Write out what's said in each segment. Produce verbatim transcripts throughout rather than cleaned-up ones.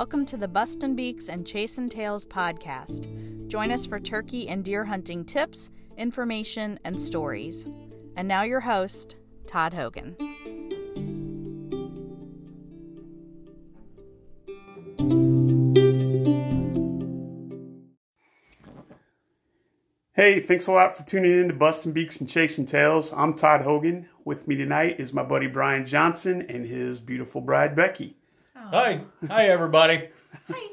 Welcome to the Bustin' Beaks and Chasin' Tails podcast. Join us for turkey and deer hunting tips, information, and stories. And now your host, Todd Hogan. Hey, thanks a lot for tuning in to Bustin' Beaks and Chasin' Tails. I'm Todd Hogan. With me tonight is my buddy Brian Johnson and his beautiful bride, Becky. Hi. Hi, everybody. Hi.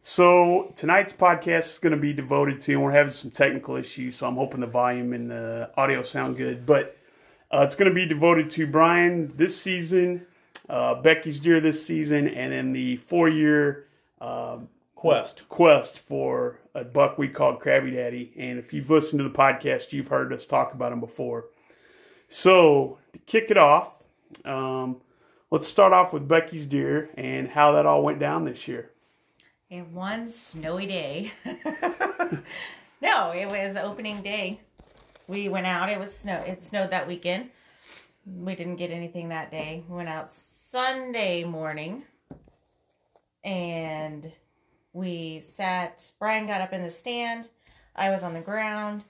So tonight's podcast is going to be devoted to, and we're having some technical issues, so I'm hoping the volume and the audio sound good. But uh, it's going to be devoted to Brian this season, uh, Becky's deer this season, and then the four-year um, quest quest for a buck we called Crabby Daddy. And if you've listened to the podcast, you've heard us talk about him before. So to kick it off, um, let's start off with Becky's deer and how that all went down this year. It one snowy day. No, it was opening day. We went out. It was snow. It snowed that weekend. We didn't get anything that day. We went out Sunday morning, and we sat. Brian got up in the stand. I was on the ground.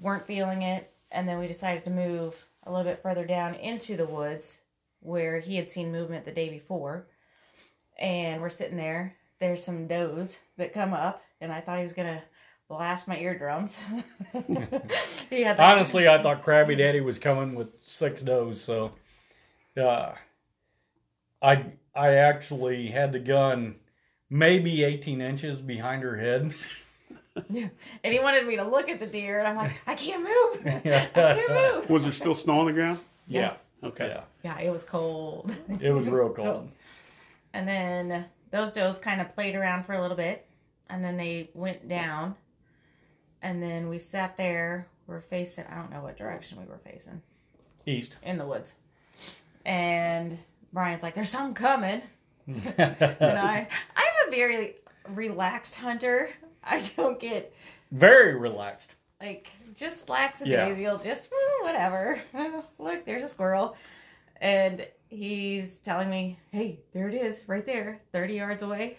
Weren't feeling it, and then we decided to move a little bit further down into the woods, where he had seen movement the day before. And we're sitting there. There's some does that come up, and I thought he was going to blast my eardrums. Yeah, honestly, I thought Crabby Daddy was coming with six does, so uh, I I actually had the gun maybe eighteen inches behind her head. And he wanted me to look at the deer, and I'm like, I can't move. I can't move. Was there still snow on the ground? Yeah. yeah. Okay. Yeah. yeah, it was cold. It was real cold. cold. And then those does kind of played around for a little bit, and then they went down, and then we sat there. We're facing, I don't know what direction we were facing. East. In the woods. And Brian's like, there's some coming. And I, I'm a very relaxed hunter. I don't get... Very relaxed. Like... Just lackadaisical, yeah. just whatever. Look, there's a squirrel. And he's telling me, hey, there it is, right there, thirty yards away.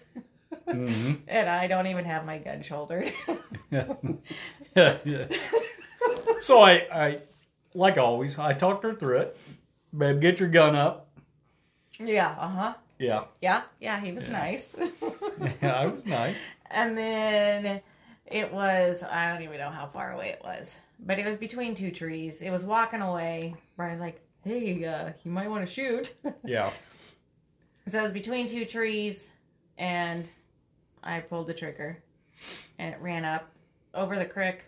Mm-hmm. And I don't even have my gun shouldered. yeah. Yeah, yeah. So I, I, like always, I talked her through it. Babe, get your gun up. Yeah, uh-huh. Yeah. Yeah, yeah, he was yeah. nice. yeah, I was nice. And then... It was, I don't even know how far away it was, but it was between two trees. It was walking away. Brian's like, hey, uh, you might want to shoot. Yeah. So it was between two trees, and I pulled the trigger, and it ran up over the creek,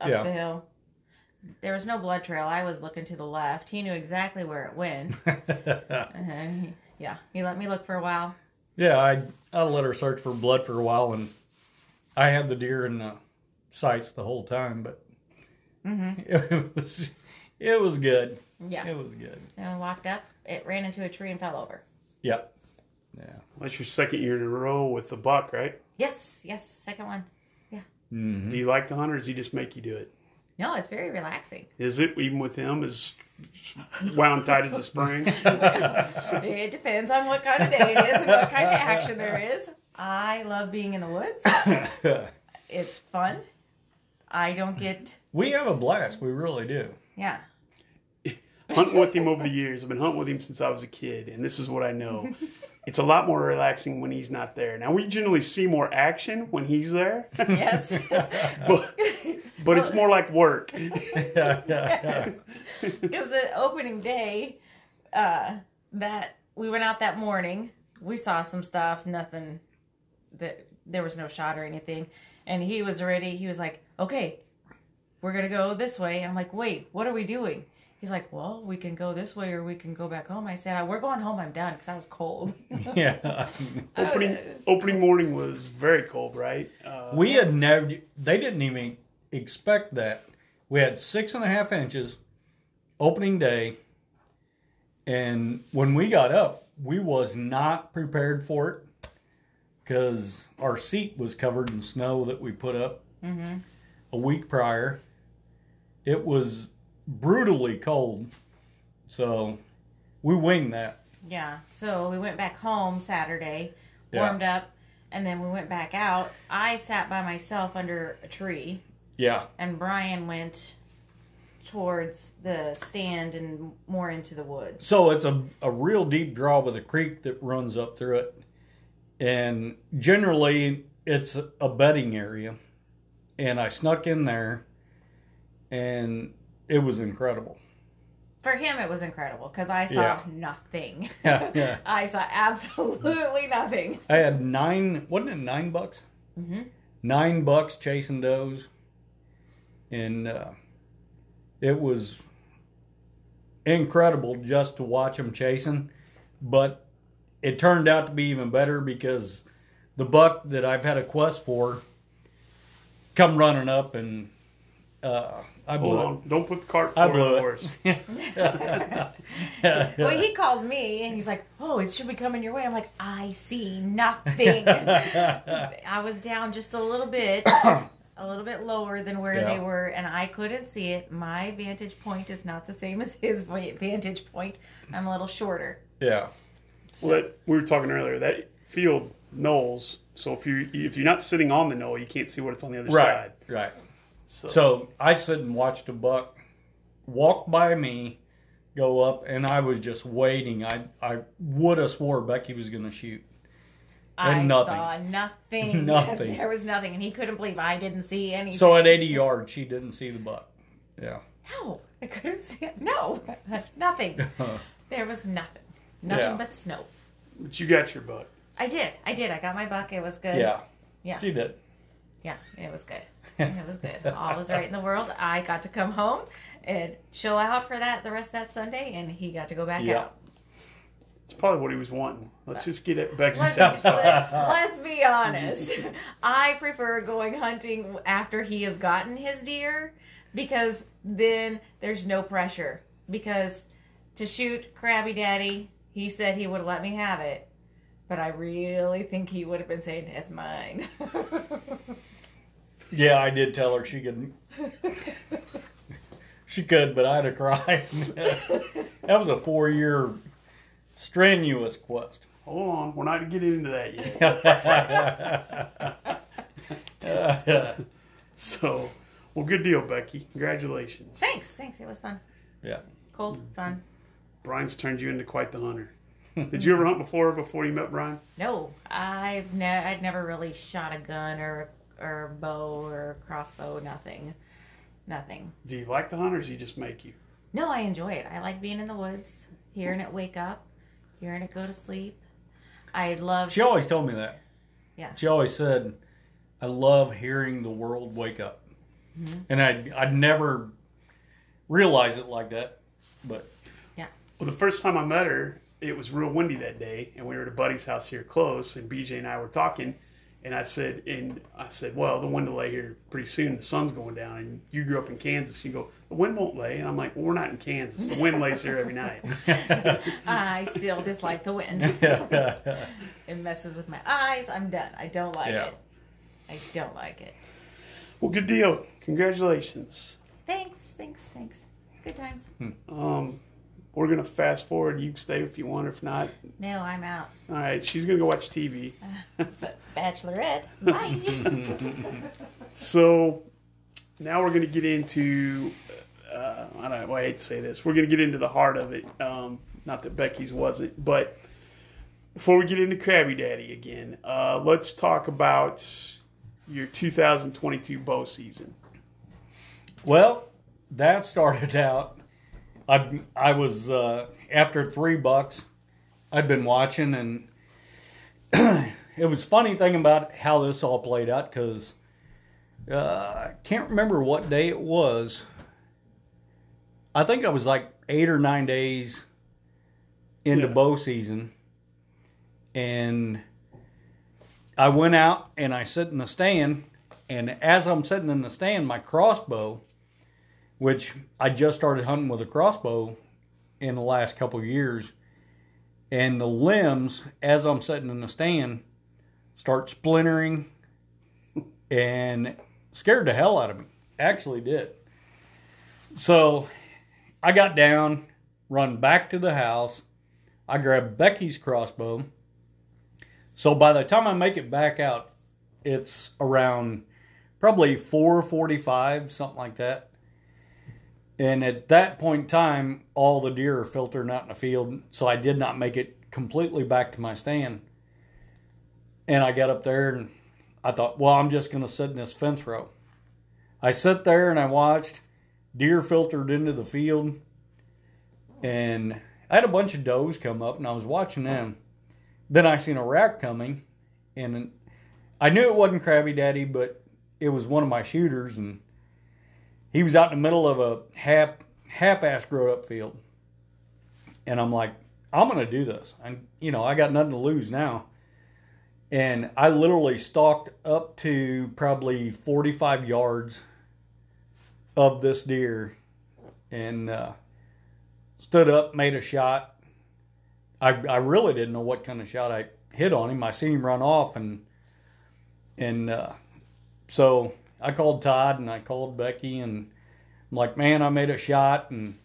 up yeah. the hill. There was no blood trail. I was looking to the left. He knew exactly where it went. uh-huh. Yeah. He let me look for a while. Yeah, I, I let her search for blood for a while, and... I had the deer in the sights the whole time, but mm-hmm. it was it was good. Yeah. It was good. And I walked up, it ran into a tree and fell over. Yep. Yeah. Well, that's your second year in a row with the buck, right? Yes, yes, second one. Yeah. Mm-hmm. Do you like to hunt, or does he just make you do it? No, it's very relaxing. Is it, even with him, as wound tight as a spring? It depends on what kind of day it is and what kind of action there is. I love being in the woods. It's fun. I don't get... We have a blast. We really do. Yeah. Hunting with him over the years. I've been hunting with him since I was a kid, and this is what I know. It's a lot more relaxing when he's not there. Now, we generally see more action when he's there. Yes. but but it's more like work. Yes. Because the opening day, uh, that we went out that morning, we saw some stuff, nothing... that there was no shot or anything, and he was ready. He was like, okay, we're gonna go this way. And I'm like, wait, what are we doing? He's like, well, we can go this way or we can go back home. I said, we're going home. I'm done, because I was cold. Yeah. opening opening morning was very cold, right? Uh, we had never, they didn't even expect that. We had six and a half inches opening day, and when we got up, we was not prepared for it, because our seat was covered in snow that we put up mm-hmm. a week prior. It was brutally cold, so we winged that. Yeah, so we went back home Saturday. yeah. warmed up, and then we went back out. I sat by myself under a tree. Yeah. And Brian went towards the stand and more into the woods. So it's a, a real deep draw with a creek that runs up through it. And generally, it's a bedding area. And I snuck in there, and it was incredible. For him, it was incredible, because I saw yeah. nothing. Yeah, yeah. I saw absolutely nothing. I had nine, wasn't it nine bucks? Mm-hmm. Nine bucks chasing does. And uh, it was incredible just to watch them chasing. But it turned out to be even better because the buck that I've had a quest for come running up, and uh, I blew Hold on. it. Don't put the cart before the horse. Well, he calls me, and he's like, oh, it should be coming your way. I'm like, I see nothing. I was down just a little bit, a little bit lower than where yeah. they were, and I couldn't see it. My vantage point is not the same as his vantage point. I'm a little shorter. Yeah. So. Well, that, we were talking earlier, that field knolls, so if you if you're not sitting on the knoll, you can't see what it's on the other right, side. Right. So. so I sit and watched a buck walk by me, go up, and I was just waiting. I I would have swore Becky was going to shoot. And I nothing. saw nothing. nothing. There was nothing, and he couldn't believe I didn't see anything. So at eighty yards, she didn't see the buck. Yeah. No, I couldn't see it. No, nothing. There was nothing. Nothing yeah. but snow. But you got your buck. I did. I did. I got my buck. It was good. Yeah. Yeah. She did. Yeah. It was good. It was good. All was right in the world. I got to come home and chill out for that the rest of that Sunday, and he got to go back yeah. out. It's probably what he was wanting. Let's just get it back let's, let's, let's be honest. I prefer going hunting after he has gotten his deer because then there's no pressure. Because to shoot Crabby Daddy, he said he would let me have it. But I really think he would have been saying, that's mine. Yeah, I did tell her she could. She could, but I'd have cried. That was a four-year strenuous quest. Hold on, we're not getting into that yet. So, well, good deal, Becky. Congratulations. Thanks, thanks. It was fun. Yeah. Cold, fun. Brian's turned you into quite the hunter. Did you ever hunt before, before you met Brian? No, I've ne- I'd never really shot a gun or or bow or crossbow, nothing, nothing. Do you like to hunt, or does he just make you? No, I enjoy it. I like being in the woods, hearing it wake up, hearing it go to sleep. I love. She always told me that. Yeah. She always said, "I love hearing the world wake up," mm-hmm. and I I'd never realized it like that, but yeah. Well, the first time I met her. It was real windy that day, and we were at a buddy's house here close, and B J and I were talking, and I said, and I said, well, the wind will lay here pretty soon. The sun's going down, and you grew up in Kansas. You go, the wind won't lay, and I'm like, well, we're not in Kansas. The wind lays here every night. I still dislike the wind. It messes with my eyes. I'm done. I don't like yeah. it. I don't like it. Well, good deal. Congratulations. Thanks, thanks, thanks. Good times. Hmm. Um... We're going to fast forward. You can stay if you want, if not. No, I'm out. All right. She's going to go watch T V. Uh, Bachelorette. Bye. So now we're going to get into, uh, I don't know, I hate to say this. We're going to get into the heart of it. Um, not that Becky's wasn't. But before we get into Crabby Daddy again, uh, let's talk about your two thousand twenty-two bow season. Well, that started out. I I was, uh, after three bucks, I'd been watching, and it was funny thinking about how this all played out, because uh, I can't remember what day it was. I think I was like eight or nine days into yeah. bow season, and I went out, and I sit in the stand, and as I'm sitting in the stand, my crossbow... which I just started hunting with a crossbow in the last couple of years. And the limbs, as I'm sitting in the stand, start splintering and scared the hell out of me. Actually did. So I got down, run back to the house. I grabbed Becky's crossbow, So by the time I make it back out, it's around probably four forty-five, something like that. And at that point in time, all the deer are filtering out in the field, so I did not make it completely back to my stand. And I got up there, and I thought, well, I'm just going to sit in this fence row. I sat there, and I watched. Deer filtered into the field, and I had a bunch of does come up, and I was watching them. Then I seen a rack coming, and I knew it wasn't Crabby Daddy, but it was one of my shooters, and he was out in the middle of a half, half-assed grown-up field. And I'm like, I'm going to do this. And, you know, I got nothing to lose now. And I literally stalked up to probably forty-five yards of this deer and uh, stood up, made a shot. I, I really didn't know what kind of shot I hit on him. I seen him run off, and and uh, so I called Todd and I called Becky, and I'm like, man, I made a shot. And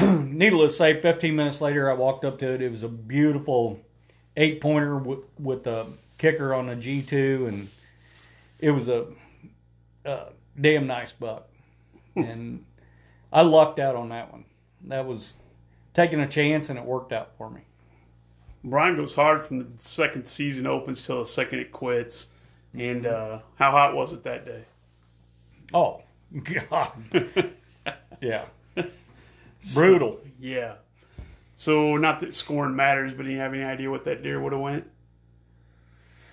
needless to say, fifteen minutes later, I walked up to it. It was a beautiful eight-pointer w- with a kicker on a G two, and it was a, a damn nice buck. And I lucked out on that one. That was taking a chance, and it worked out for me. Brian goes hard from the second season opens till the second it quits. And uh, how hot was it that day? Oh, God. Yeah. So, brutal. Yeah. So, not that scoring matters, but do you have any idea what that deer would have went?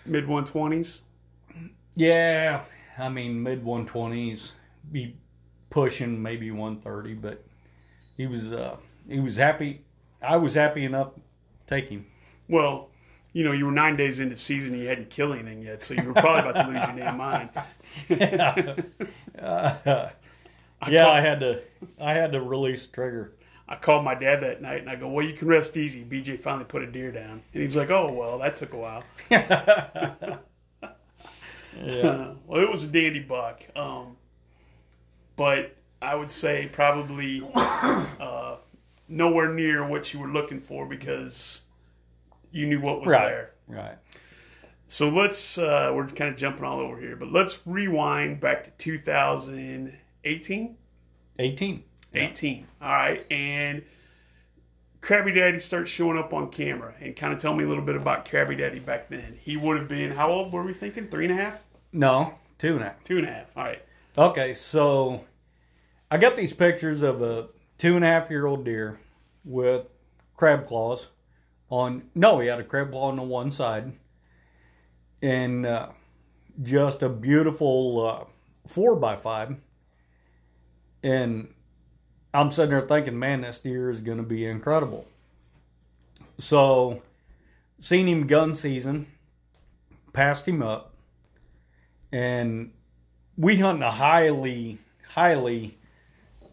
mid one twenties? Yeah. I mean, mid one twenties. Be pushing maybe one thirty, but he was, uh, he was happy. I was happy enough to take him. Well, you know, you were nine days into season and you hadn't killed anything yet, so you were probably about to lose your damn mind. Yeah, uh, I, yeah called, I had to I had to release the trigger. I called my dad that night, and I go, well, you can rest easy. B J finally put a deer down. And he was like, oh, well, that took a while. Yeah. Uh, well, it was a dandy buck. Um, but I would say probably uh, nowhere near what you were looking for because you knew what was right there. Right. So let's, uh, we're kind of jumping all over here, but let's rewind back to two thousand eighteen? eighteen. Yeah. eighteen. All right. And Crabby Daddy starts showing up on camera, and kind of tell me a little bit about Crabby Daddy back then. He would have been, how old were we thinking? Three and a half? No, two and a half. Two and a half. All right. Okay. So I got these pictures of a two and a half year old deer with crab claws. On, no, he had a crab claw on the one side, and uh, just a beautiful uh, four by five. And I'm sitting there thinking, man, this deer is going to be incredible. So, seen him gun season, passed him up, and we hunt in a highly, highly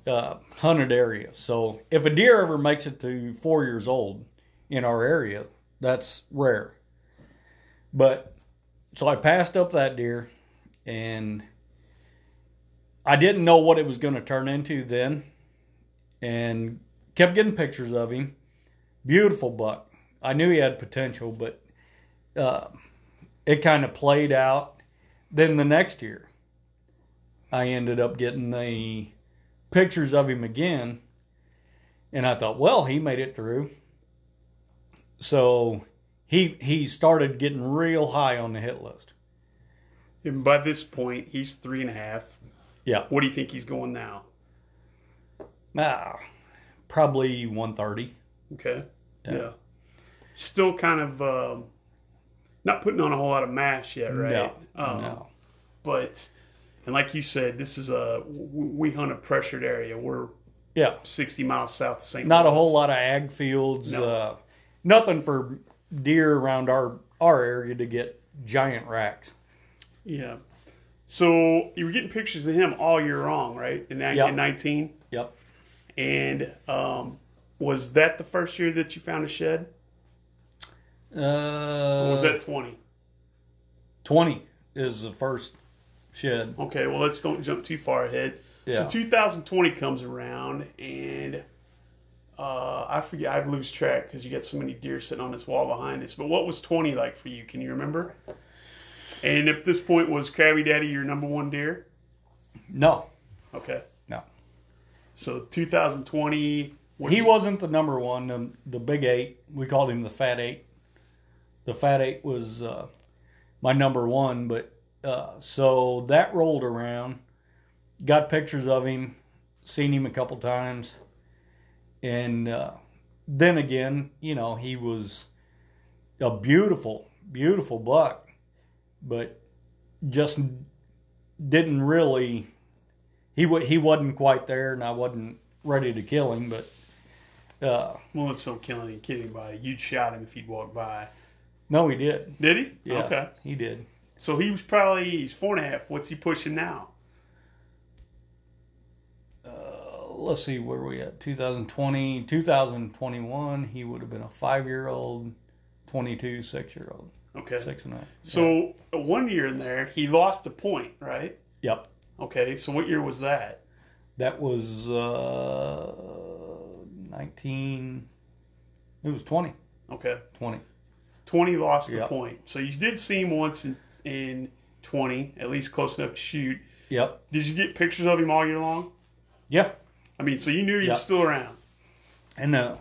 uh, hunted area. So, if a deer ever makes it to four years old in our area, that's rare. But so I passed up that deer, and I didn't know what it was going to turn into then, and kept getting pictures of him. Beautiful buck. I knew he had potential, but uh, it kind of played out. Then the next year, I ended up getting the pictures of him again, and I thought, well, he made it through. So he he started getting real high on the hit list. And by this point, he's three and a half. Yeah. What do you think he's going now? Ah, probably one thirty. Okay. Yeah. Yeah. Still kind of uh, not putting on a whole lot of mash yet, right? No. Um, no. But, and like you said, this is a, we hunt a pressured area. We're yeah sixty miles south of Saint Louis. Not a whole lot of ag fields. No. Uh, Nothing for deer around our, our area to get giant racks. Yeah. So you were getting pictures of him all year long, right? In, yep. in nineteen? Yep. And um, was that the first year that you found a shed? Uh, or was that twenty? twenty is the first shed. Okay, well, let's don't jump too far ahead. Yeah. So two thousand twenty comes around, and Uh, I forget, I'd lose track because you got so many deer sitting on this wall behind us. But what was twenty like for you? Can you remember? And at this point, was Crabby Daddy your number one deer? No. Okay. No. So two thousand twenty. He you... wasn't the number one. The, the big eight, we called him the fat eight. The fat eight was uh, my number one. But uh, so that rolled around. Got pictures of him. Seen him a couple times. And uh, then again, you know, he was a beautiful, beautiful buck, but just didn't really, he w- he wasn't quite there, and I wasn't ready to kill him, but... Uh, well, it's no killing and kidding anybody. You'd shot him if he'd walked by. No, he did. Did he? Yeah, okay. He did. So he was probably, he's four and a half. What's he pushing now? Let's see, where we at? two thousand twenty, two thousand twenty-one, he would have been a five-year-old, twenty-two, six-year-old. Okay. Six and a half. So yeah. One year in there, he lost a point, right? Yep. Okay, so what year was that? That was uh, nineteen, it was twenty. Okay. twenty. twenty lost yep. the point. So you did see him once in, in twenty, at least close enough to shoot. Yep. Did you get pictures of him all year long? Yeah. I mean, so you knew he yep. was still around. And uh,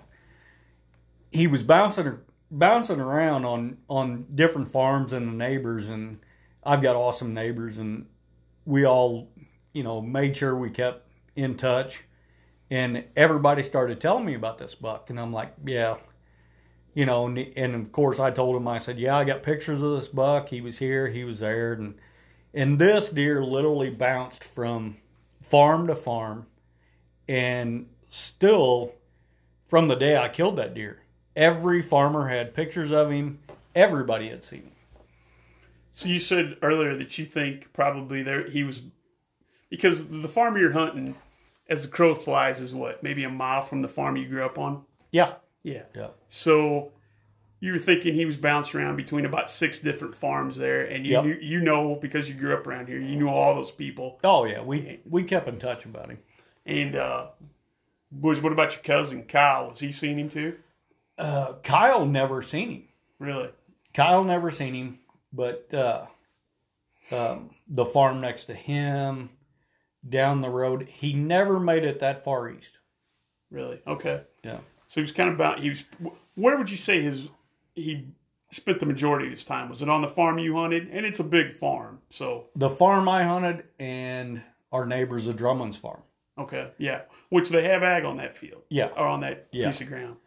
he was bouncing bouncing around on, on different farms and the neighbors, and I've got awesome neighbors, and we all, you know, made sure we kept in touch, and everybody started telling me about this buck, and I'm like, yeah, you know, and, and of course I told him, I said, yeah, I got pictures of this buck, he was here, he was there, and and this deer literally bounced from farm to farm. And still, from the day I killed that deer, every farmer had pictures of him. Everybody had seen him. So you said earlier that you think probably there he was, because the farm you're hunting, as the crow flies, is what, maybe a mile from the farm you grew up on? Yeah. Yeah. Yeah. So you were thinking he was bouncing around between about six different farms there, and you yep. knew, you know, because you grew up around here, you knew all those people. Oh, yeah. We, we kept in touch about him. And, uh, boys, what about your cousin, Kyle? Was he seen him too? Uh, Kyle never seen him. Really? Kyle never seen him, but uh, um, the farm next to him, down the road, he never made it that far east. Really? Okay. Yeah. So he was kind of about, he was, where would you say his, he spent the majority of his time? Was it on the farm you hunted? And it's a big farm, so. The farm I hunted and our neighbors, the Drummond's farm. Okay, yeah. Which they have ag on that field. Yeah. Or on that yeah. piece of ground.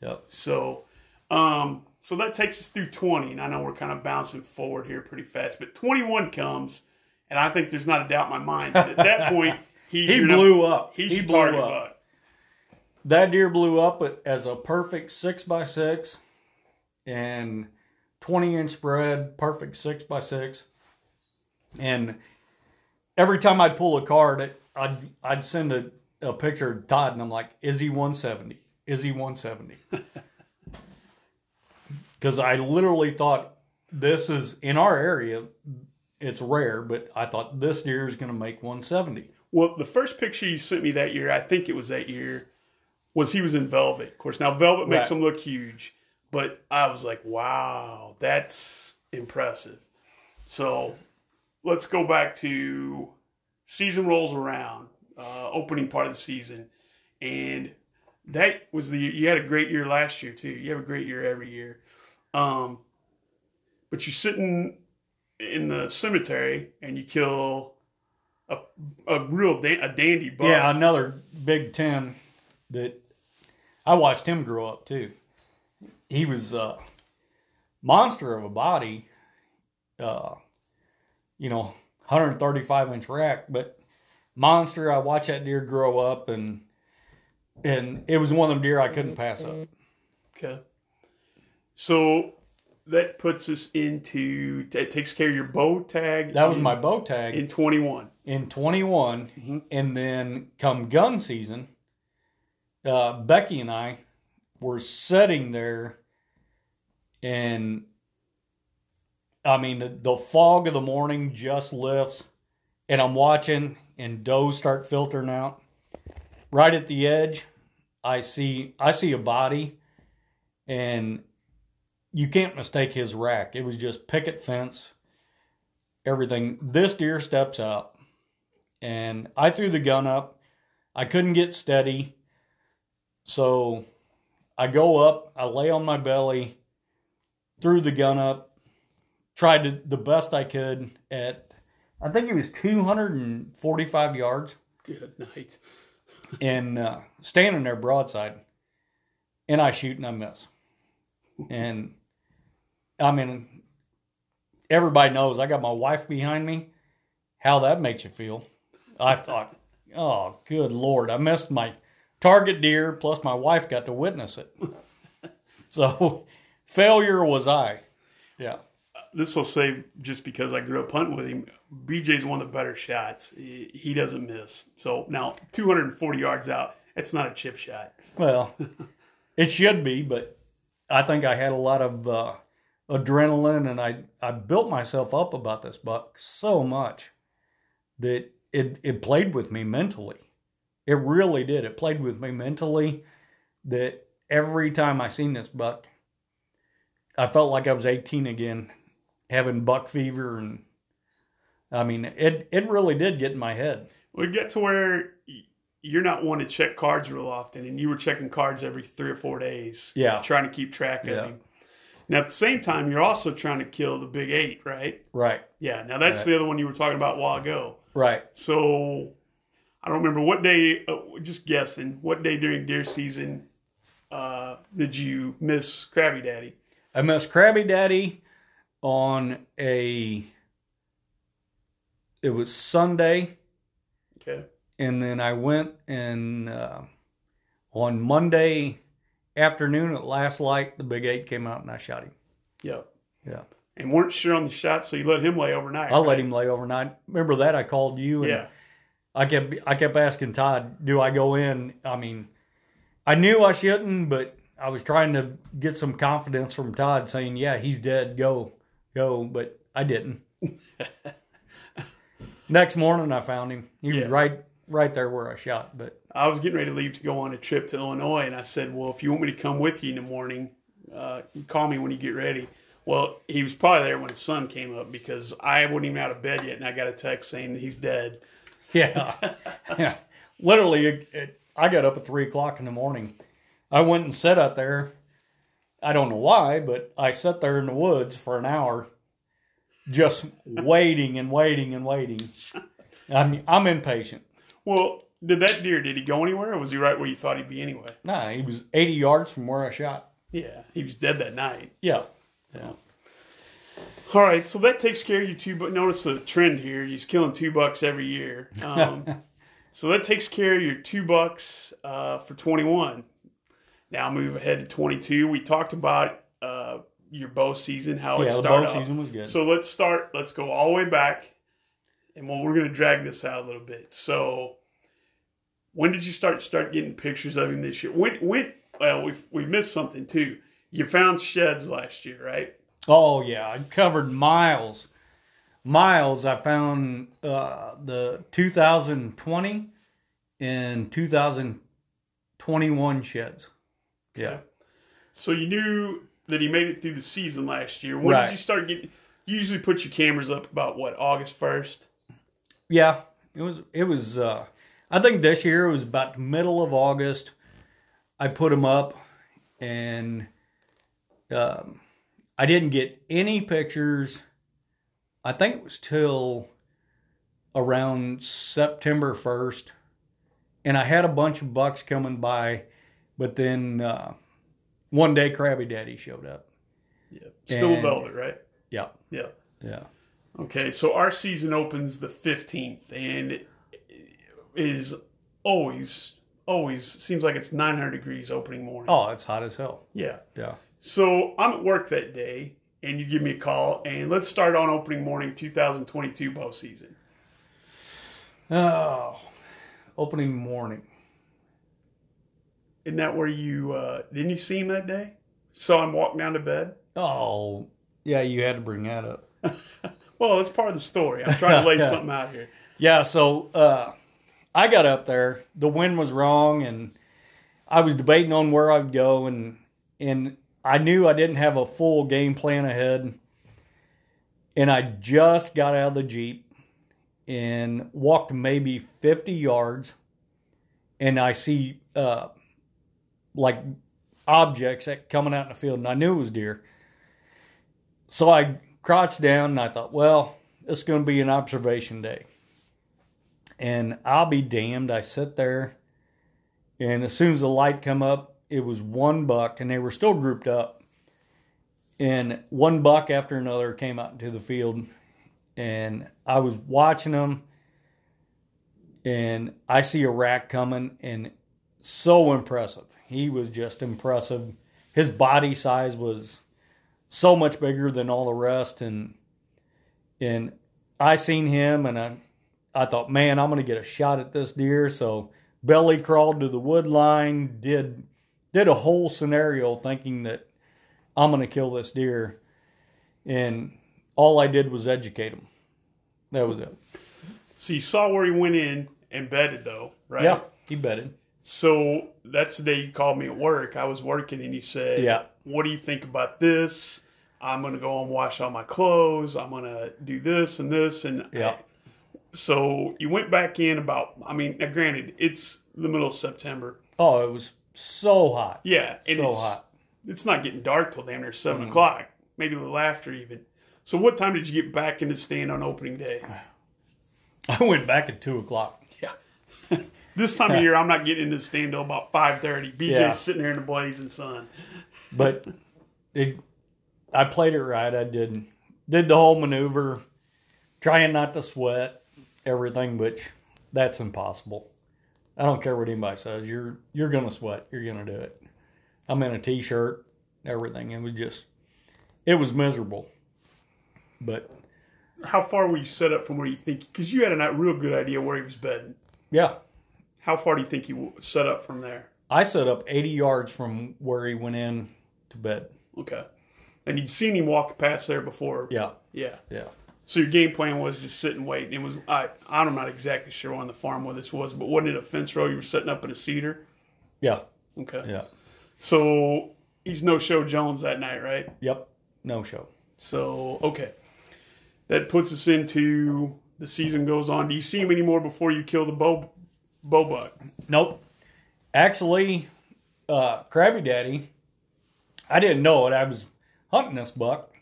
Yep. So um, so that takes us through twenty, and I know we're kind of bouncing forward here pretty fast, but twenty-one comes, and I think there's not a doubt in my mind that at that point, he's he blew up. up. He's he blew target up. Buck. That deer blew up as a perfect six by six and twenty-inch spread, perfect six by six. And every time I'd pull a card, it, I'd, I'd send a, a picture of Todd, and I'm like, is he one seventy? Is he one seventy? Because I literally thought this is, in our area, it's rare, but I thought this deer is going to make one seventy. Well, the first picture you sent me that year, I think it was that year, was he was in velvet. Of course, now velvet right. makes him look huge, but I was like, wow, that's impressive. So let's go back to... Season rolls around, uh, opening part of the season, and that was the year. You had a great year last year, too. You have a great year every year. Um, but you're sitting in the cemetery, and you kill a, a real da- a dandy buck. Yeah, another Big Ten that I watched him grow up, too. He was a monster of a body, uh, you know, one thirty-five inch rack, but monster. I watched that deer grow up, and and it was one of them deer I couldn't pass up. Okay. So that puts us into, that takes care of your bow tag. That was in, my bow tag. In twenty-one. In twenty-one, mm-hmm. And then come gun season, uh, Becky and I were sitting there, and I mean, the, the fog of the morning just lifts, and I'm watching, and does start filtering out. Right at the edge, I see I see a body, and you can't mistake his rack. It was just picket fence, everything. This deer steps out, and I threw the gun up. I couldn't get steady, so I go up, I lay on my belly, threw the gun up, tried to, the best I could at, I think it was two hundred forty-five yards. Good night. And uh, standing there broadside, and I shoot and I miss. And, I mean, everybody knows I got my wife behind me. How that makes you feel. I thought, oh, good Lord, I missed my target deer, plus my wife got to witness it. So, failure was I. Yeah. This will say, just because I grew up hunting with him, B J's one of the better shots. He doesn't miss. So, now, two hundred forty yards out, it's not a chip shot. Well, it should be, but I think I had a lot of uh, adrenaline, and I, I built myself up about this buck so much that it, it played with me mentally. It really did. It played with me mentally that every time I seen this buck, I felt like I was eighteen again, having buck fever. And I mean, it, it really did get in my head. Well, it got to where you're not one to check cards real often, and you were checking cards every three or four days. Yeah. Trying to keep track of yeah. him. Now, at the same time, you're also trying to kill the big eight, right? Right. Yeah. Now, that's right. The other one you were talking about a while ago. Right. So, I don't remember what day, uh, just guessing, what day during deer season uh, did you miss Crabby Daddy? I missed Crabby Daddy on a, it was Sunday. Okay. And then I went and uh, on Monday afternoon at last light, the big eight came out and I shot him. Yep. Yeah. And weren't sure on the shot, so you let him lay overnight. I right? let him lay overnight. Remember that? I called you. And yeah. I kept I kept asking Todd, do I go in? I mean, I knew I shouldn't, but I was trying to get some confidence from Todd saying, yeah, he's dead, go, go, but I didn't. Next morning I found him. He yeah. was right right there where I shot. But I was getting ready to leave to go on a trip to Illinois, and I said, well, if you want me to come with you in the morning, uh, call me when you get ready. Well, he was probably there when the sun came up because I wasn't even out of bed yet, and I got a text saying he's dead. Yeah. yeah. Literally, it, it, I got up at three o'clock in the morning. I went and sat out there. I don't know why, but I sat there in the woods for an hour just waiting and waiting and waiting. I'm, I'm impatient. Well, did that deer, did he go anywhere, or was he right where you thought he'd be anyway? Nah, he was eighty yards from where I shot. Yeah, he was dead that night. Yeah. Yeah. All right, so that takes care of you two. But notice the trend here. He's killing two bucks every year. Um, so that takes care of your two bucks uh, for twenty-one. Now move ahead to twenty-two. We talked about uh, your bow season, how yeah, it started off. Yeah, the bow season was good. So let's start. Let's go all the way back. And well, we're going to drag this out a little bit. So when did you start start getting pictures of him this year? When, when, well, we we missed something, too. You found sheds last year, right? Oh, yeah. I covered miles. Miles. I found uh, the two thousand twenty and two thousand twenty-one sheds. Yeah. Okay. So you knew that he made it through the season last year. When right. did you start getting... You usually put your cameras up about, what, August first? Yeah. It was... It was. Uh, I think this year it was about the middle of August. I put them up, and... Um, I didn't get any pictures, I think it was till around September first, and I had a bunch of bucks coming by, but then uh, one day Crabby Daddy showed up. Yeah, still and, velvet, right? Yeah. Yeah. Yeah. Okay, so our season opens the fifteenth, and it is always, always seems like it's nine hundred degrees opening morning. Oh, it's hot as hell. Yeah. Yeah. So I'm at work that day, and you give me a call, and let's start on opening morning two thousand twenty-two bow season. Oh, opening morning. Isn't that where you, uh, didn't you see him that day? Saw him walk down to bed? Oh, yeah, you had to bring that up. Well, that's part of the story. I'm trying to lay yeah. something out here. Yeah, so uh, I got up there. The wind was wrong, and I was debating on where I'd go, and and I knew I didn't have a full game plan ahead. And I just got out of the Jeep and walked maybe fifty yards, and I see uh, like objects that coming out in the field, and I knew it was deer. So I crouched down, and I thought, well, it's going to be an observation day. And I'll be damned, I sit there, and as soon as the light come up, it was one buck, and they were still grouped up. And one buck after another came out into the field, and I was watching them, and I see a rack coming, and so impressive. He was just impressive. His body size was so much bigger than all the rest, and and I seen him, and I I thought, man, I'm going to get a shot at this deer. So belly crawled to the wood line, did did a whole scenario thinking that I'm going to kill this deer. And all I did was educate him. That was it. So you saw where he went in and bedded, though, right? Yeah, he bedded. So that's the day you called me at work. I was working, and you said, yeah, what do you think about this? I'm going to go and wash all my clothes. I'm going to do this and this. And yeah. I, So you went back in about, I mean, now granted, it's the middle of September. Oh, it was so hot. Yeah. And so it's, hot. It's not getting dark till damn near seven mm-hmm. o'clock, maybe a little after even. So what time did you get back in the stand on opening day? I went back at two o'clock. Yeah. This time of year, I'm not getting into the stand till about five thirty. B J's yeah. sitting there in the blazing sun. But it, I played it right. I did, did the whole maneuver, trying not to sweat. Everything, which that's impossible. I don't care what anybody says. You're you're gonna sweat. You're gonna do it. I'm in a t-shirt. Everything. It was just, it was miserable. But how far were you set up from where you think? Because you had a real good idea where he was bedding. Yeah. How far do you think you set up from there? I set up eighty yards from where he went in to bed. Okay. And you'd seen him walk past there before. Yeah. Yeah. Yeah. So your game plan was just sit and wait. It was I, I'm not exactly sure on the farm where this was, but wasn't it a fence row you were setting up in a cedar? Yeah. Okay. Yeah. So he's no-show Jones that night, right? Yep. No-show. So, okay. That puts us into the season goes on. Do you see him anymore before you kill the bow, bow buck? Nope. Actually, uh, Crabby Daddy, I didn't know it. I was hunting this buck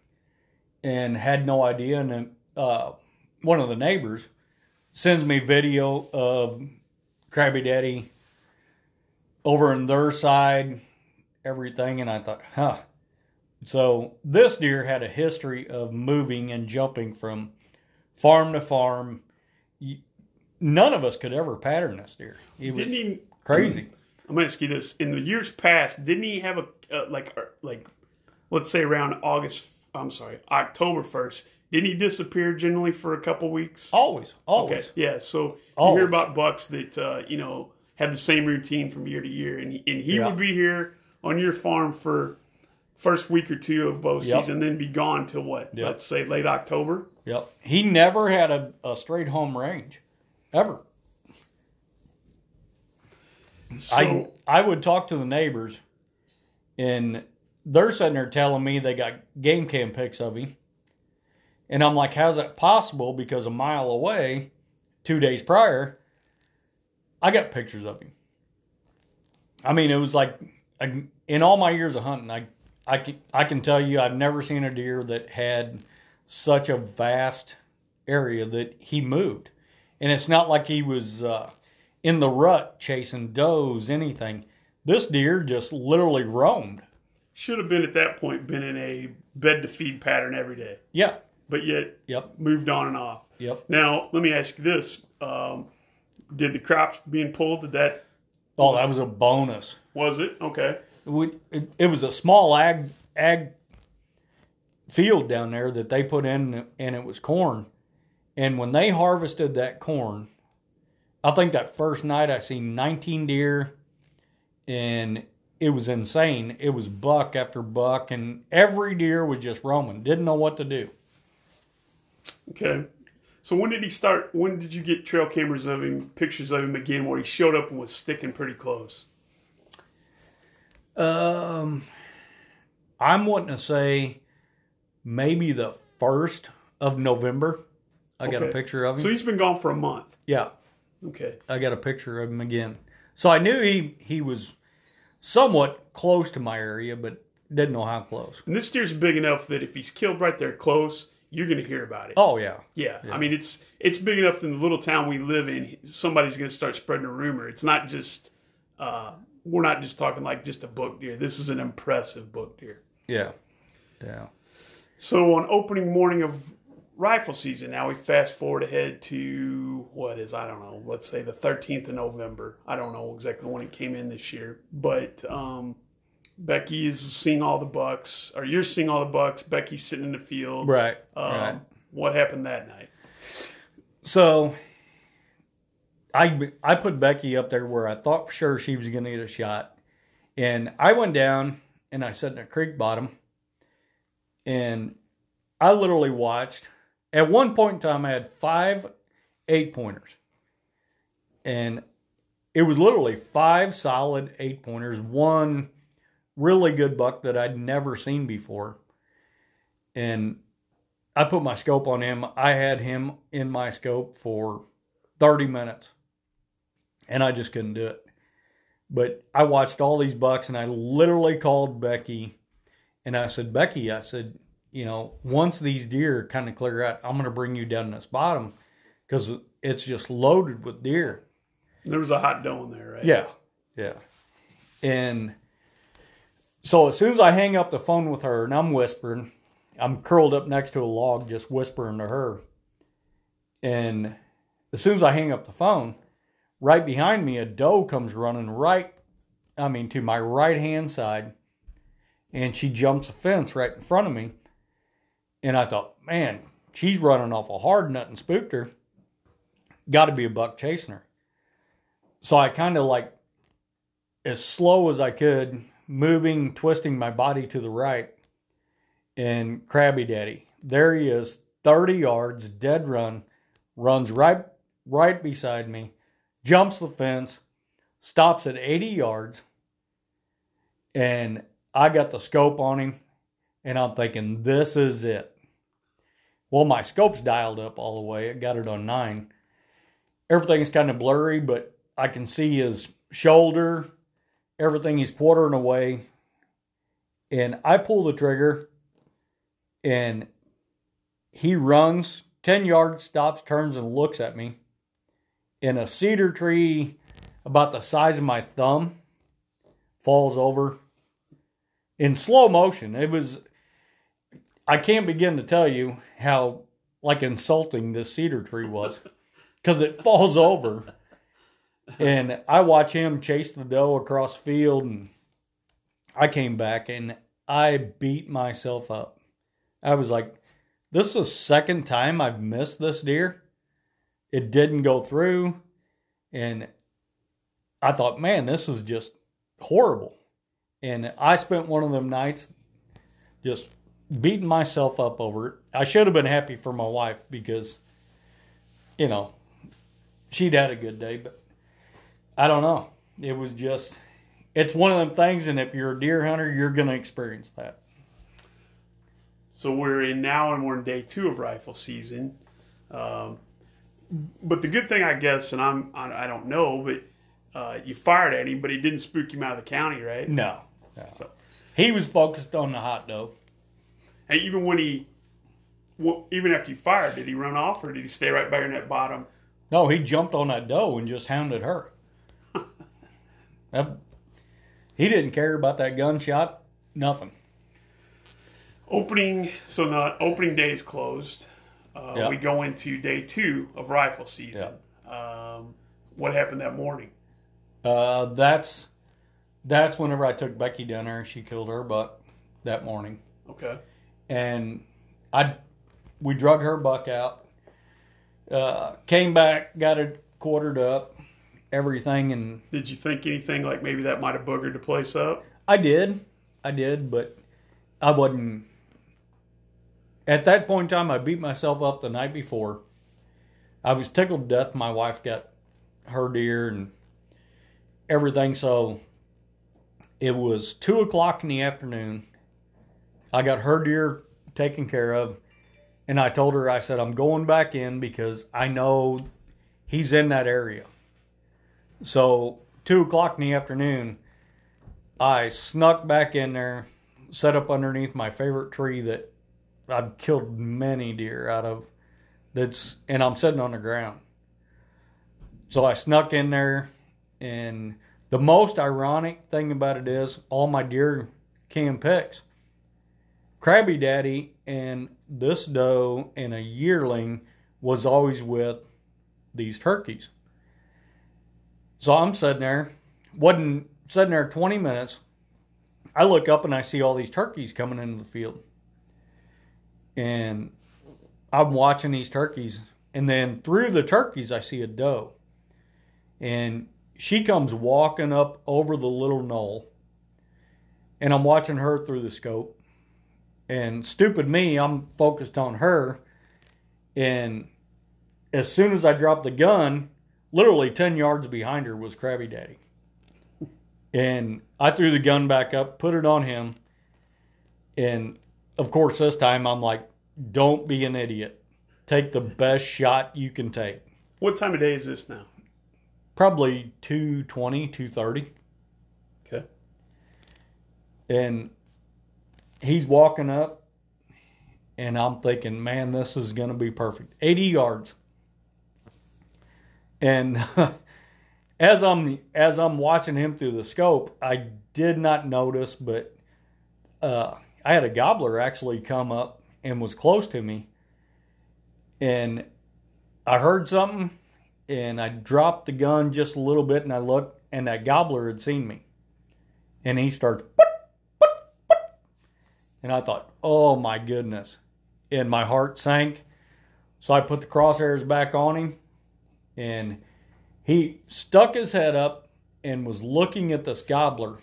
and had no idea, and then uh, one of the neighbors sends me video of Crabby Daddy over on their side, everything, and I thought, huh. So this deer had a history of moving and jumping from farm to farm. None of us could ever pattern this deer. It was didn't he, crazy. I'm going to ask you this. In the years past, didn't he have a, uh, like, like, let's say around August I'm sorry, October first. Didn't he disappear generally for a couple weeks? Always, always. Okay. Yeah, so always. You hear about bucks that, uh, you know, have the same routine from year to year. And he, and he yeah. would be here on your farm for first week or two of bow yep. season, then be gone till what? Yep. Let's say late October? Yep. He never had a, a straight home range, ever. So, I I would talk to the neighbors and they're sitting there telling me they got game cam pics of him. And I'm like, how's that possible? Because a mile away, two days prior, I got pictures of him. I mean, it was like, I, in all my years of hunting, I, I, can, I can tell you I've never seen a deer that had such a vast area that he moved. And it's not like he was uh, in the rut chasing does, anything. This deer just literally roamed. Should have been at that point been in a bed to feed pattern every day. Yeah. But yet yep. moved on and off. Yep. Now, let me ask you this. Um, did the crops being pulled, did that? Oh, that was a bonus. Was it? Okay. We, it, it was a small ag, ag field down there that they put in, and it was corn. And when they harvested that corn, I think that first night I seen nineteen deer and it was insane. It was buck after buck, and every deer was just roaming. Didn't know what to do. Okay. So when did he start, when did you get trail cameras of him, pictures of him again, where he showed up and was sticking pretty close? Um, I'm wanting to say maybe the first of November. I okay. got a picture of him. So he's been gone for a month. Yeah. Okay. I got a picture of him again. So I knew he, he was somewhat close to my area, but didn't know how close. And this deer's big enough that if he's killed right there close, you're going to hear about it. Oh, yeah. yeah. Yeah. I mean, it's it's big enough in the little town we live in, somebody's going to start spreading a rumor. It's not just, uh, we're not just talking like just a buck deer. This is an impressive buck deer. Yeah. Yeah. So on opening morning of rifle season, now we fast forward ahead to what is, I don't know, let's say the thirteenth of November. I don't know exactly when it came in this year, but um, Becky is seeing all the bucks, or you're seeing all the bucks. Becky's sitting in the field. Right. Um, right. What happened that night? So I, I put Becky up there where I thought for sure she was going to get a shot. And I went down and I sat in a creek bottom and I literally watched. At one point in time, I had five eight-pointers. And it was literally five solid eight-pointers, one really good buck that I'd never seen before. And I put my scope on him. I had him in my scope for thirty minutes. And I just couldn't do it. But I watched all these bucks, and I literally called Becky. And I said, Becky, I said, you know, once these deer kind of clear out, I'm going to bring you down to this bottom because it's just loaded with deer. There was a hot doe there, right? Yeah, yeah. And so as soon as I hang up the phone with her and I'm whispering, I'm curled up next to a log just whispering to her. And as soon as I hang up the phone, right behind me, a doe comes running right, I mean, to my right-hand side, and she jumps a fence right in front of me. And I thought, man, she's running off a hard nut and spooked her. Got to be a buck chasing her. So I kind of like, as slow as I could, moving, twisting my body to the right. And Crabby Daddy, there he is, thirty yards, dead run, runs right, right beside me, jumps the fence, stops at eighty yards. And I got the scope on him. And I'm thinking, this is it. Well, my scope's dialed up all the way. I got it on nine. Everything's kind of blurry, but I can see his shoulder. Everything he's quartering away. And I pull the trigger. And he runs ten yards, stops, turns, and looks at me. And a cedar tree about the size of my thumb falls over. In slow motion. It was... I can't begin to tell you how, like, insulting this cedar tree was because it falls over. And I watch him chase the doe across the field, and I came back, and I beat myself up. I was like, this is the second time I've missed this deer. It didn't go through, and I thought, man, this is just horrible. And I spent one of them nights just beating myself up over it. I should have been happy for my wife because, you know, she'd had a good day. But I don't know. It was just, it's one of them things. And if you're a deer hunter, you're going to experience that. So we're in now and we're in day two of rifle season. Um, but the good thing, I guess, and I'm, I don't know, but uh, you fired at him, but he didn't spook him out of the county, right? No. no. So he was focused on the hot doe. And even when he, even after you fired, did he run off or did he stay right back in that bottom? No, he jumped on that doe and just hounded her. that, he didn't care about that gunshot, nothing. Opening, so not opening day is closed. Uh, yep. We go into day two of rifle season. Yep. Um, what happened that morning? Uh, that's, that's whenever I took Becky down there and she killed her buck that morning. Okay. And I, we drug her buck out, uh, came back, got it quartered up, everything. And did you think anything like maybe that might have boogered the place up? I did. I did, but I wasn't. At that point in time, I beat myself up the night before. I was tickled to death. My wife got her deer and everything. So It was two o'clock in the afternoon. I got her deer taken care of, and I told her, I said, I'm going back in because I know he's in that area. So two o'clock in the afternoon, I snuck back in there, set up underneath my favorite tree that I've killed many deer out of, that's, and I'm sitting on the ground. So I snuck in there, and the most ironic thing about it is all my deer cam picks. Crabby Daddy and this doe and a yearling was always with these turkeys. So I'm sitting there, wasn't sitting there twenty minutes. I look up and I see all these turkeys coming into the field. And I'm watching these turkeys. And then through the turkeys, I see a doe. And she comes walking up over the little knoll. And I'm watching her through the scope. And stupid me, I'm focused on her. And as soon as I dropped the gun, literally ten yards behind her was Crabby Daddy. And I threw the gun back up, put it on him. And, of course, this time I'm like, don't be an idiot. Take the best shot you can take. What time of day is this now? Probably two twenty, two thirty. Okay. And he's walking up, and I'm thinking, man, this is going to be perfect. eighty yards. And as I'm as I'm watching him through the scope, I did not notice, but uh, I had a gobbler actually come up and was close to me. And I heard something, and I dropped the gun just a little bit, and I looked, and that gobbler had seen me. And he starts, and I thought, oh, my goodness. And my heart sank. So I put the crosshairs back on him. And he stuck his head up and was looking at this gobbler.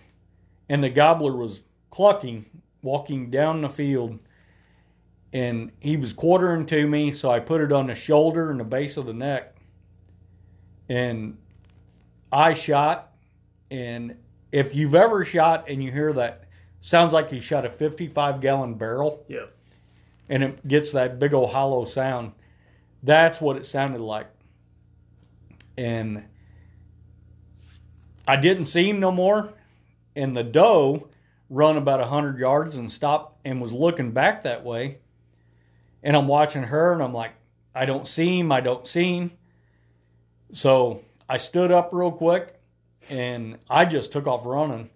And the gobbler was clucking, walking down the field. And he was quartering to me, so I put it on the shoulder and the base of the neck. And I shot. And if you've ever shot and you hear that, sounds like you shot a fifty-five gallon barrel. Yeah. And it gets that big old hollow sound. That's what it sounded like. And I didn't see him no more. And the doe run about one hundred yards and stopped and was looking back that way. And I'm watching her, and I'm like, I don't see him, I don't see him. So I stood up real quick, and I just took off running.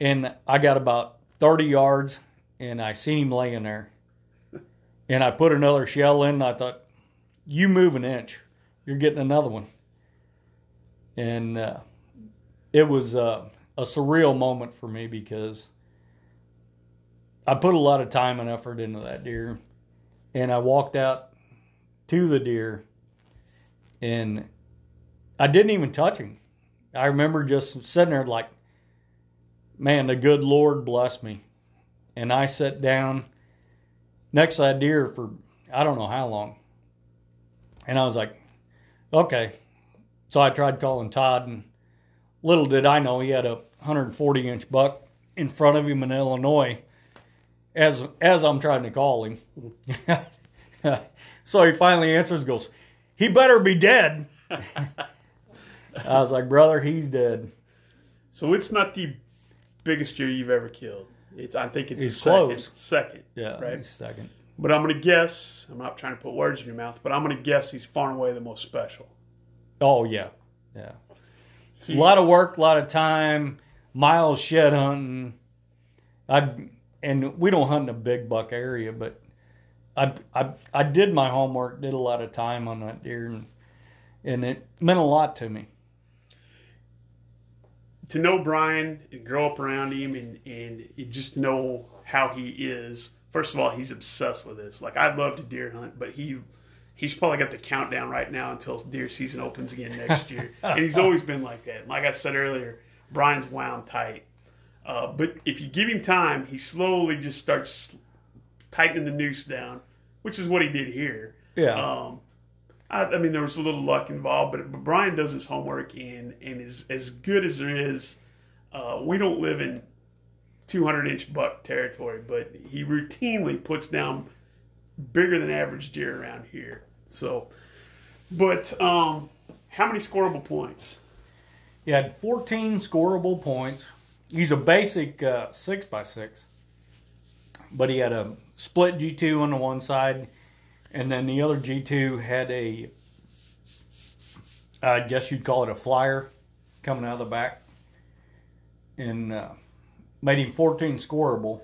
And I got about thirty yards, and I seen him laying there. And I put another shell in, and I thought, you move an inch, you're getting another one. And uh, it was uh, a surreal moment for me because I put a lot of time and effort into that deer. And I walked out to the deer, and I didn't even touch him. I remember just sitting there like, man, the good Lord bless me. And I sat down next to that deer for I don't know how long. And I was like, okay. So I tried calling Todd, and little did I know he had a one hundred forty inch buck in front of him in Illinois as as I'm trying to call him. So he finally answers and goes, he better be dead. I was like, brother, he's dead. So it's not the biggest deer you've ever killed. It's, I think it's, it's second. Close. Second. Yeah, right? Second. But I'm going to guess, I'm not trying to put words in your mouth, but I'm going to guess he's far and away the most special. Oh, yeah. Yeah. He, a lot of work, a lot of time, miles shed hunting. I And we don't hunt in a big buck area, but I, I, I did my homework, did a lot of time on that deer, and, and it meant a lot to me. To know Brian and grow up around him and, and just know how he is. First of all, he's obsessed with this. Like, I love to deer hunt, but he he's probably got the countdown right now until deer season opens again next year. And he's always been like that. Like I said earlier, Brian's wound tight. Uh, but if you give him time, he slowly just starts tightening the noose down, which is what he did here. Yeah. Um, I mean, there was a little luck involved, but Brian does his homework, and, and is as good as there is Uh, we don't live in two hundred inch buck territory, but he routinely puts down bigger than average deer around here. So, but um, how many scorable points? He had fourteen scorable points. He's a basic uh, six by six, but he had a split G two on the one side, and then the other G two had a, I guess you'd call it a flyer coming out of the back, and uh, made him fourteen scorable.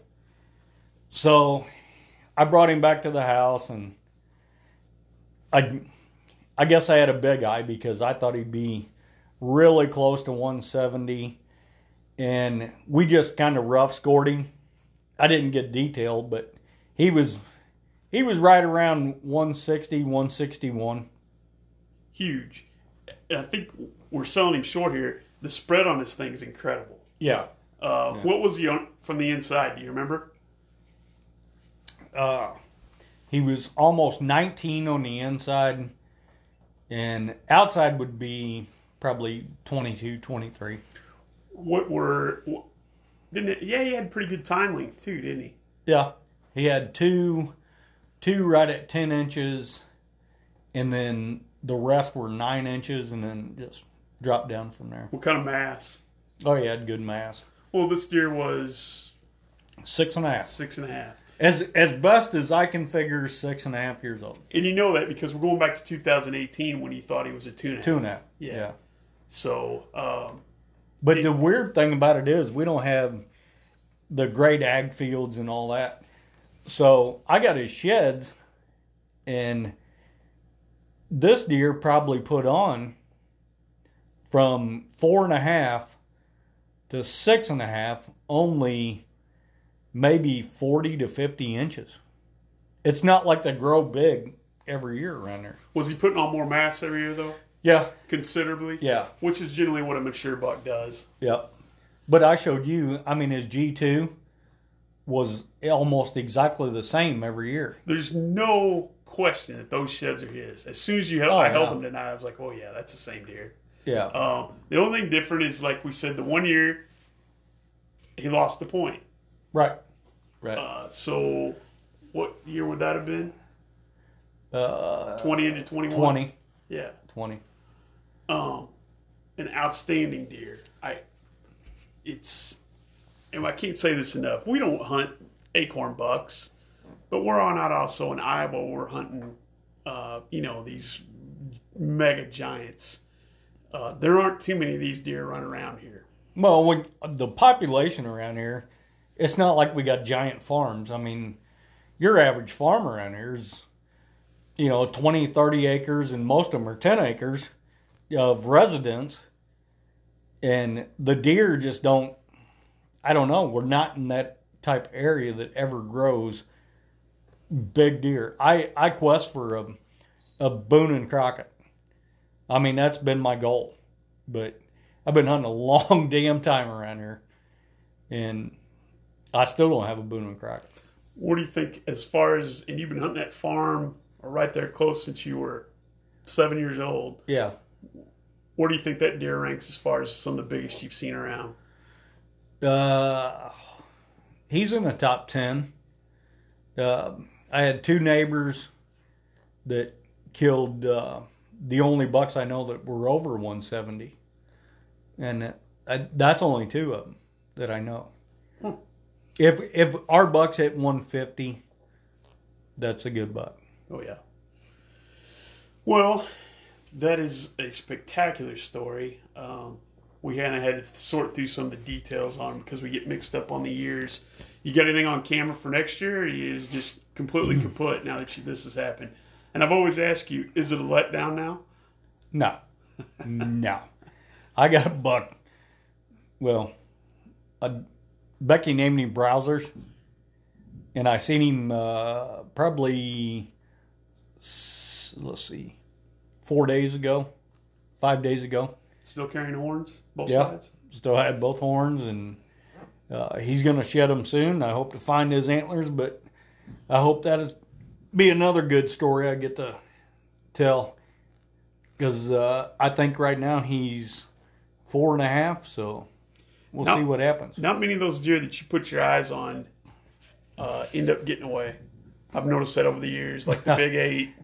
So I brought him back to the house, and I, I guess I had a big eye because I thought he'd be really close to one seventy, and we just kind of rough scored him. I didn't get detailed, but he was he was right around one sixty, one sixty-one. Huge. I think we're selling him short here. The spread on this thing is incredible. Yeah. Uh, yeah. What was he on from the inside? Do you remember? Uh, he was almost nineteen on the inside, and outside would be probably twenty-two, twenty-three. What were... What, didn't it, yeah, he had pretty good time length too, didn't he? Yeah. He had two, two right at ten inches, and then the rest were nine inches, and then just dropped down from there. What kind of mass? Oh, he had good mass. Well, this deer was... Six and a half. Six and a half. As as best as I can figure, six and a half years old. And you know that because we're going back to two thousand eighteen when you thought he was a two and a half. Two and a half, yeah. yeah. So... Um, But the weird thing about it is we don't have the great ag fields and all that. So I got his sheds, and this deer probably put on from four and a half to six and a half, only maybe forty to fifty inches. It's not like they grow big every year around there. Was he putting on more mass every year, though? Yeah. Considerably? Yeah. Which is generally what a mature buck does. Yeah. But I showed you, I mean, his G two was almost exactly the same every year. There's no question that those sheds are his. As soon as you held, oh, I yeah. held them tonight, I was like, oh, yeah, that's the same deer. Yeah. Um, the only thing different is, like we said, the one year he lost the point. Right. Right. Uh, so what year would that have been? Uh, twenty into twenty-one? twenty. Yeah. twenty. Um, an outstanding deer. I, it's, and I can't say this enough. We don't hunt acorn bucks, but we're on out also in Iowa. We're hunting, uh, you know, these mega giants. Uh, there aren't too many of these deer running around here. Well, when the population around here, it's not like we got giant farms. I mean, your average farm around here is, you know, twenty, thirty acres, and most of them are ten acres of residence, and the deer just don't, I don't know, we're not in that type of area that ever grows big deer. I, I quest for a, a Boone and Crockett. I mean, that's been my goal, but I've been hunting a long damn time around here, and I still don't have a Boone and Crockett. What do you think as far as, and you've been hunting that farm or right there close since you were seven years old. Yeah. Where do you think that deer ranks as far as some of the biggest you've seen around? Uh, he's in the top ten. Uh, I had two neighbors that killed uh, the only bucks I know that were over one seventy. And I, that's only two of them that I know. Hmm. If, if our bucks hit one fifty, that's a good buck. Oh, yeah. Well, that is a spectacular story. Um, we kind of had to sort through some of the details on them because we get mixed up on the years. You got anything on camera for next year? Or you just completely kaput now that you, this has happened. And I've always asked you, is it a letdown now? No. No. I got a buck. Well, a, Becky named him Browsers, and I seen him uh, probably... let's see, four days ago, five days ago. Still carrying horns, both yeah, sides? Still had both horns, and uh, he's going to shed them soon. I hope to find his antlers, but I hope that'll be another good story I get to tell because uh, I think right now he's four and a half, so We'll not, see what happens. Not many of those deer that you put your eyes on uh, end up getting away. I've noticed that over the years, like the Big Eight.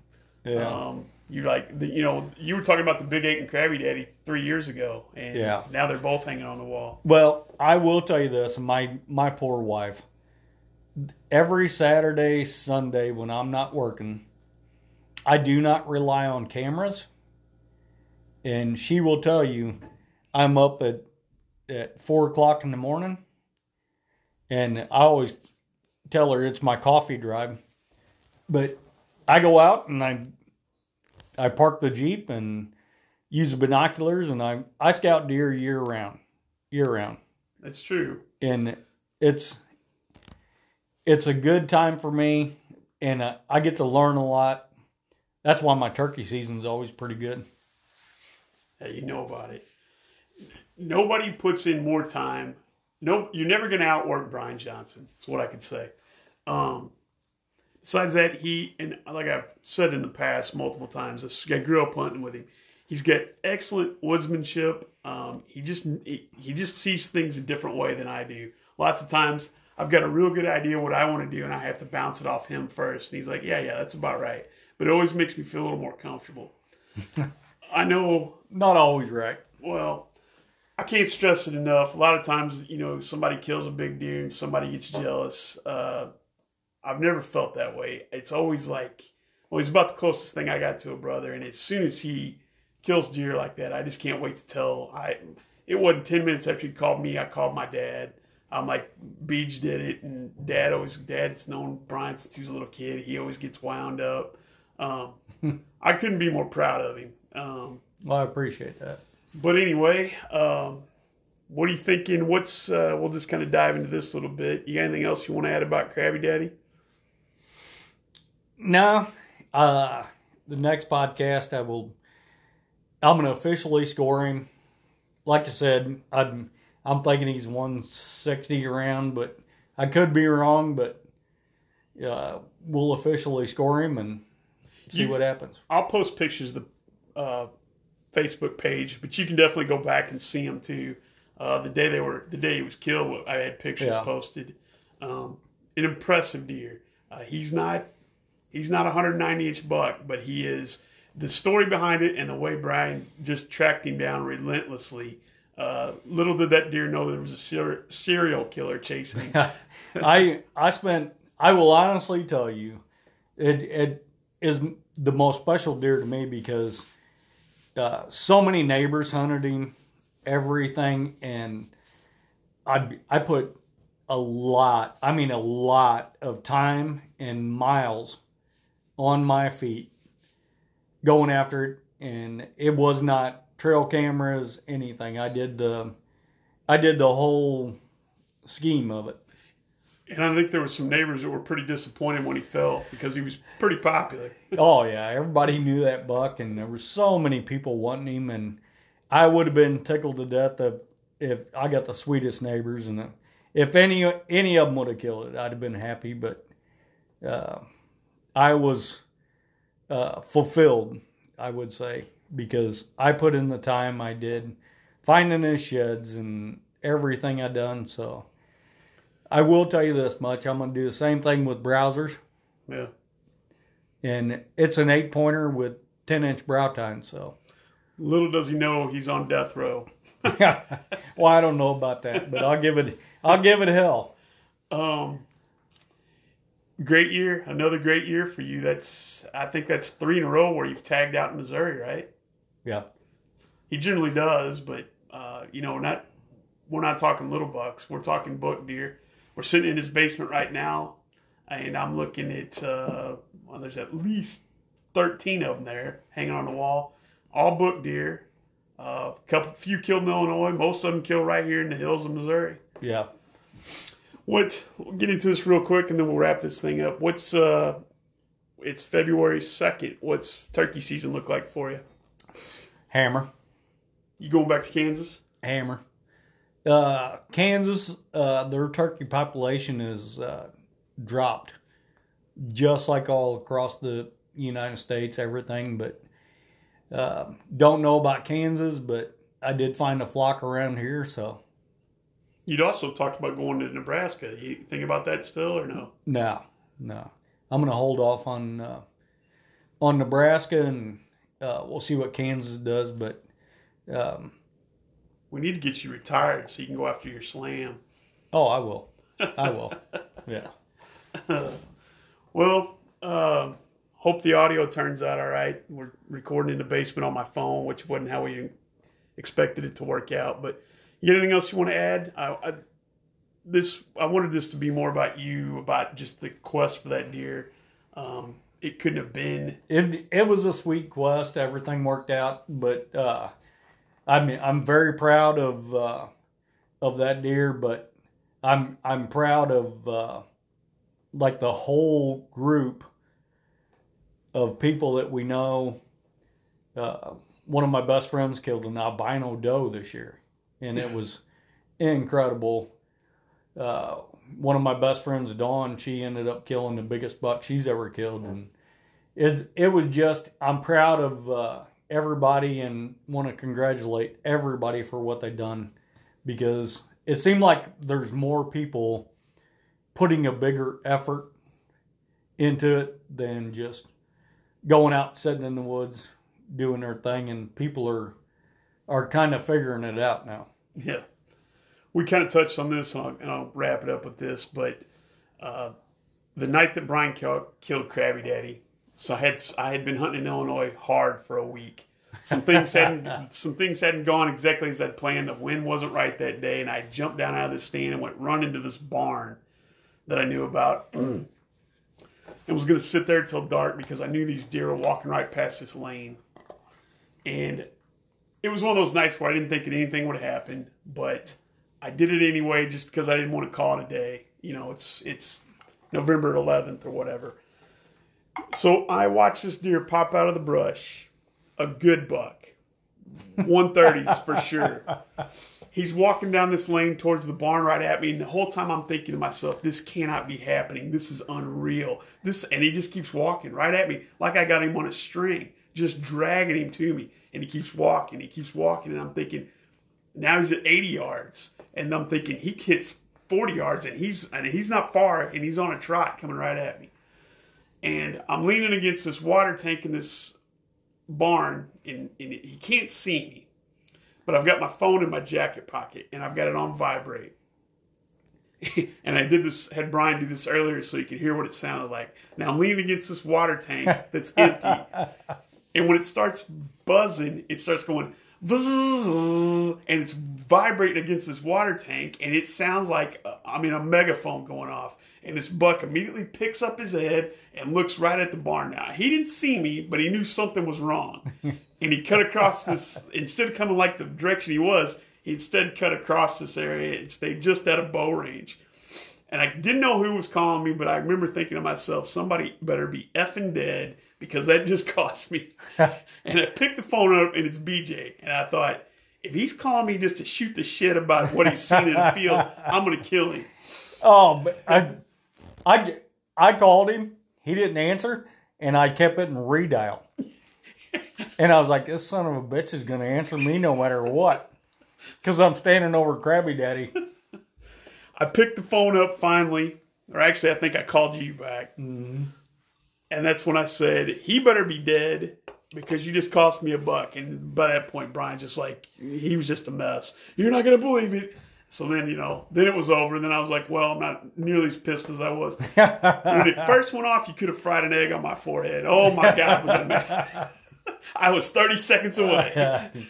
Yeah. Um, you like the, you know, you were talking about the Big Eight and Crabby Daddy three years ago, and yeah. now they're both hanging on the wall. Well, I will tell you this, my my poor wife. Every Saturday, Sunday, when I'm not working, I do not rely on cameras, and she will tell you, I'm up at at four o'clock in the morning, and I always tell her it's my coffee drive, but I go out and I I park the Jeep and use the binoculars, and I I scout deer year round, year round. That's true, and it's it's a good time for me, and I, I get to learn a lot. That's why my turkey season is always pretty good. Yeah, you know about it. Nobody puts in more time. No, you're never going to outwork Brian Johnson. That's what I could say. Um, besides that, he, and like I've said in the past multiple times, I grew up hunting with him. He's got excellent woodsmanship. Um, he just he, he just sees things a different way than I do. Lots of times, I've got a real good idea what I want to do, and I have to bounce it off him first. And he's like, yeah, yeah, that's about right. But it always makes me feel a little more comfortable. I know. Not always right. Well, I can't stress it enough. A lot of times, you know, somebody kills a big deer and somebody gets jealous. Uh, I've never felt that way. It's always like, well, he's about the closest thing I got to a brother. And as soon as he kills deer like that, I just can't wait to tell. I, it wasn't ten minutes after he called me, I called my dad. I'm like, Beej did it. And dad always, dad's known Brian since he was a little kid. He always gets wound up. Um, I couldn't be more proud of him. Um, well, I appreciate that. But anyway, um, what are you thinking? What's uh, we'll just kind of dive into this a little bit. You got anything else you want to add about Crabby Daddy? No. Uh, the next podcast, I will. I'm going to officially score him. Like I said, I'm I'm thinking he's one sixty around, but I could be wrong. But uh, we'll officially score him and see you, what happens. I'll post pictures of the. Uh, Facebook page, but you can definitely go back and see them too. Uh, the day they were, the day he was killed, I had pictures yeah. posted. Um, an impressive deer. Uh, he's not, he's not a one ninety inch buck, but he is. The story behind it and the way Brian just tracked him down relentlessly. Uh, little did that deer know there was a ser- serial killer chasing him. I I spent. I will honestly tell you, it it is the most special deer to me because. Uh, so many neighbors hunted him, everything, and I I put a lot, I mean a lot of time and miles on my feet going after it, and it was not trail cameras, anything. I did the I did the whole scheme of it. And I think there were some neighbors that were pretty disappointed when he fell because he was pretty popular. Oh, yeah. Everybody knew that buck, and there were so many people wanting him. And I would have been tickled to death if, if I got the sweetest neighbors. And if any any of them would have killed it, I'd have been happy. But uh, I was uh, fulfilled, I would say, because I put in the time I did, finding his sheds and everything I done, so... I will tell you this much. I'm going to do the same thing with Browsers. Yeah. And it's an eight-pointer with ten-inch brow tine, so. Little does he know he's on death row. Well, I don't know about that, but I'll give it I'll give it hell. Um, great year. Another great year for you. That's I think that's three in a row where you've tagged out in Missouri, right? Yeah. He generally does, but, uh, you know, not we're not talking little bucks. We're talking buck deer. We're sitting in his basement right now, and I'm looking at, uh, well, there's at least thirteen of them there hanging on the wall. All buck deer. A uh, couple, few killed in Illinois. Most of them killed right here in the hills of Missouri. Yeah. What, we'll get into this real quick, and then we'll wrap this thing up. What's, uh, it's February second. What's turkey season look like for you? Hammer. You going back to Kansas? Hammer. Uh, Kansas, uh, their turkey population is uh, dropped, just like all across the United States, everything. But uh, don't know about Kansas, but I did find a flock around here, so You'd also talked about going to Nebraska. You think about that still or no? No, no. I'm going to hold off on uh, on Nebraska, and uh, we'll see what Kansas does. But um, we need to get you retired so you can go after your slam. Oh, I will. I will. Yeah. Well, uh, hope the audio turns out all right. We're recording in the basement on my phone, which wasn't how we expected it to work out. But you got anything else you want to add? I, I this I wanted this to be more about you, about just the quest for that deer. Um, it couldn't have been. It it was a sweet quest. Everything worked out, but uh, I mean, I'm very proud of uh, of that deer. But I'm I'm proud of uh, like the whole group of people that we know. Uh, one of my best friends killed an albino doe this year, and yeah. It was incredible. Uh, one of my best friends, Dawn, she ended up killing the biggest buck she's ever killed, and it it was just, I'm proud of uh, everybody and want to congratulate everybody for what they've done, because it seemed like there's more people putting a bigger effort into it than just going out, sitting in the woods, doing their thing, and people are are kind of figuring it out now. Yeah. We kind of touched on this, and I'll, and I'll wrap it up with this, but uh, the night that Brian killed, killed Crabby Daddy, so I had I had been hunting in Illinois hard for a week. Some things hadn't some things hadn't gone exactly as I'd planned. The wind wasn't right that day, and I jumped down out of this stand and went running to this barn that I knew about, and was going to sit there till dark because I knew these deer were walking right past this lane. And it was one of those nights where I didn't think that anything would happen, but I did it anyway just because I didn't want to call it a day. You know, it's it's November eleventh or whatever. So I watched this deer pop out of the brush. A good buck. one thirties for sure. He's walking down this lane towards the barn right at me, and the whole time I'm thinking to myself, this cannot be happening. This is unreal. This, and he just keeps walking right at me like I got him on a string, just dragging him to me. And he keeps walking, he keeps walking, and I'm thinking, now he's at eighty yards. And I'm thinking, he hits forty yards, and he's and he's not far, and he's on a trot coming right at me. And I'm leaning against this water tank in this barn, and, and he can't see me, but I've got my phone in my jacket pocket, and I've got it on vibrate. And I did this, had Brian do this earlier so you could hear what it sounded like. Now I'm leaning against this water tank that's empty, and when it starts buzzing, it starts going, and it's vibrating against this water tank, and it sounds like, I mean, a megaphone going off. And this buck immediately picks up his head and looks right at the barn. Now, he didn't see me, but he knew something was wrong. And he cut across this, instead of coming like the direction he was, he instead cut across this area and stayed just out of bow range. And I didn't know who was calling me, but I remember thinking to myself, somebody better be effing dead, because that just cost me. And I picked the phone up, and it's B J. And I thought, if he's calling me just to shoot the shit about what he's seen in the field, I'm going to kill him. Oh, but I, I, I called him. He didn't answer, and I kept it in redial. And I was like, this son of a bitch is going to answer me no matter what, because I'm standing over Crabby Daddy. I picked the phone up finally, or actually I think I called you back. Mm-hmm. And that's when I said, he better be dead, because you just cost me a buck. And by that point, Brian's just like, he was just a mess. You're not going to believe it. So then, you know, then it was over. And then I was like, well, I'm not nearly as pissed as I was. When it first went off, you could have fried an egg on my forehead. Oh, my God. Was it mad? I was thirty seconds away.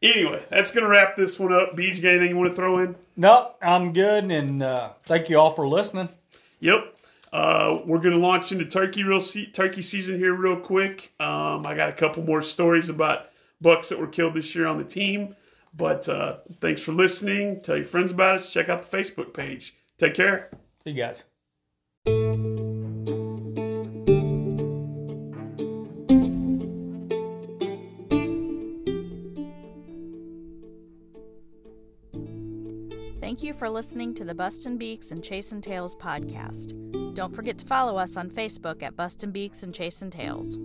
Anyway, that's going to wrap this one up. B J, got anything you want to throw in? No, I'm good. And uh, thank you all for listening. Yep. Uh, we're going to launch into turkey real se- turkey season here real quick. Um, I got a couple more stories about bucks that were killed this year on the team. But uh, thanks for listening. Tell your friends about us. Check out the Facebook page. Take care. See you guys. Thank you for listening to the Bustin' Beaks and Chasin' Tails podcast. Don't forget to follow us on Facebook at Bustin' Beaks and Chasin' Tails.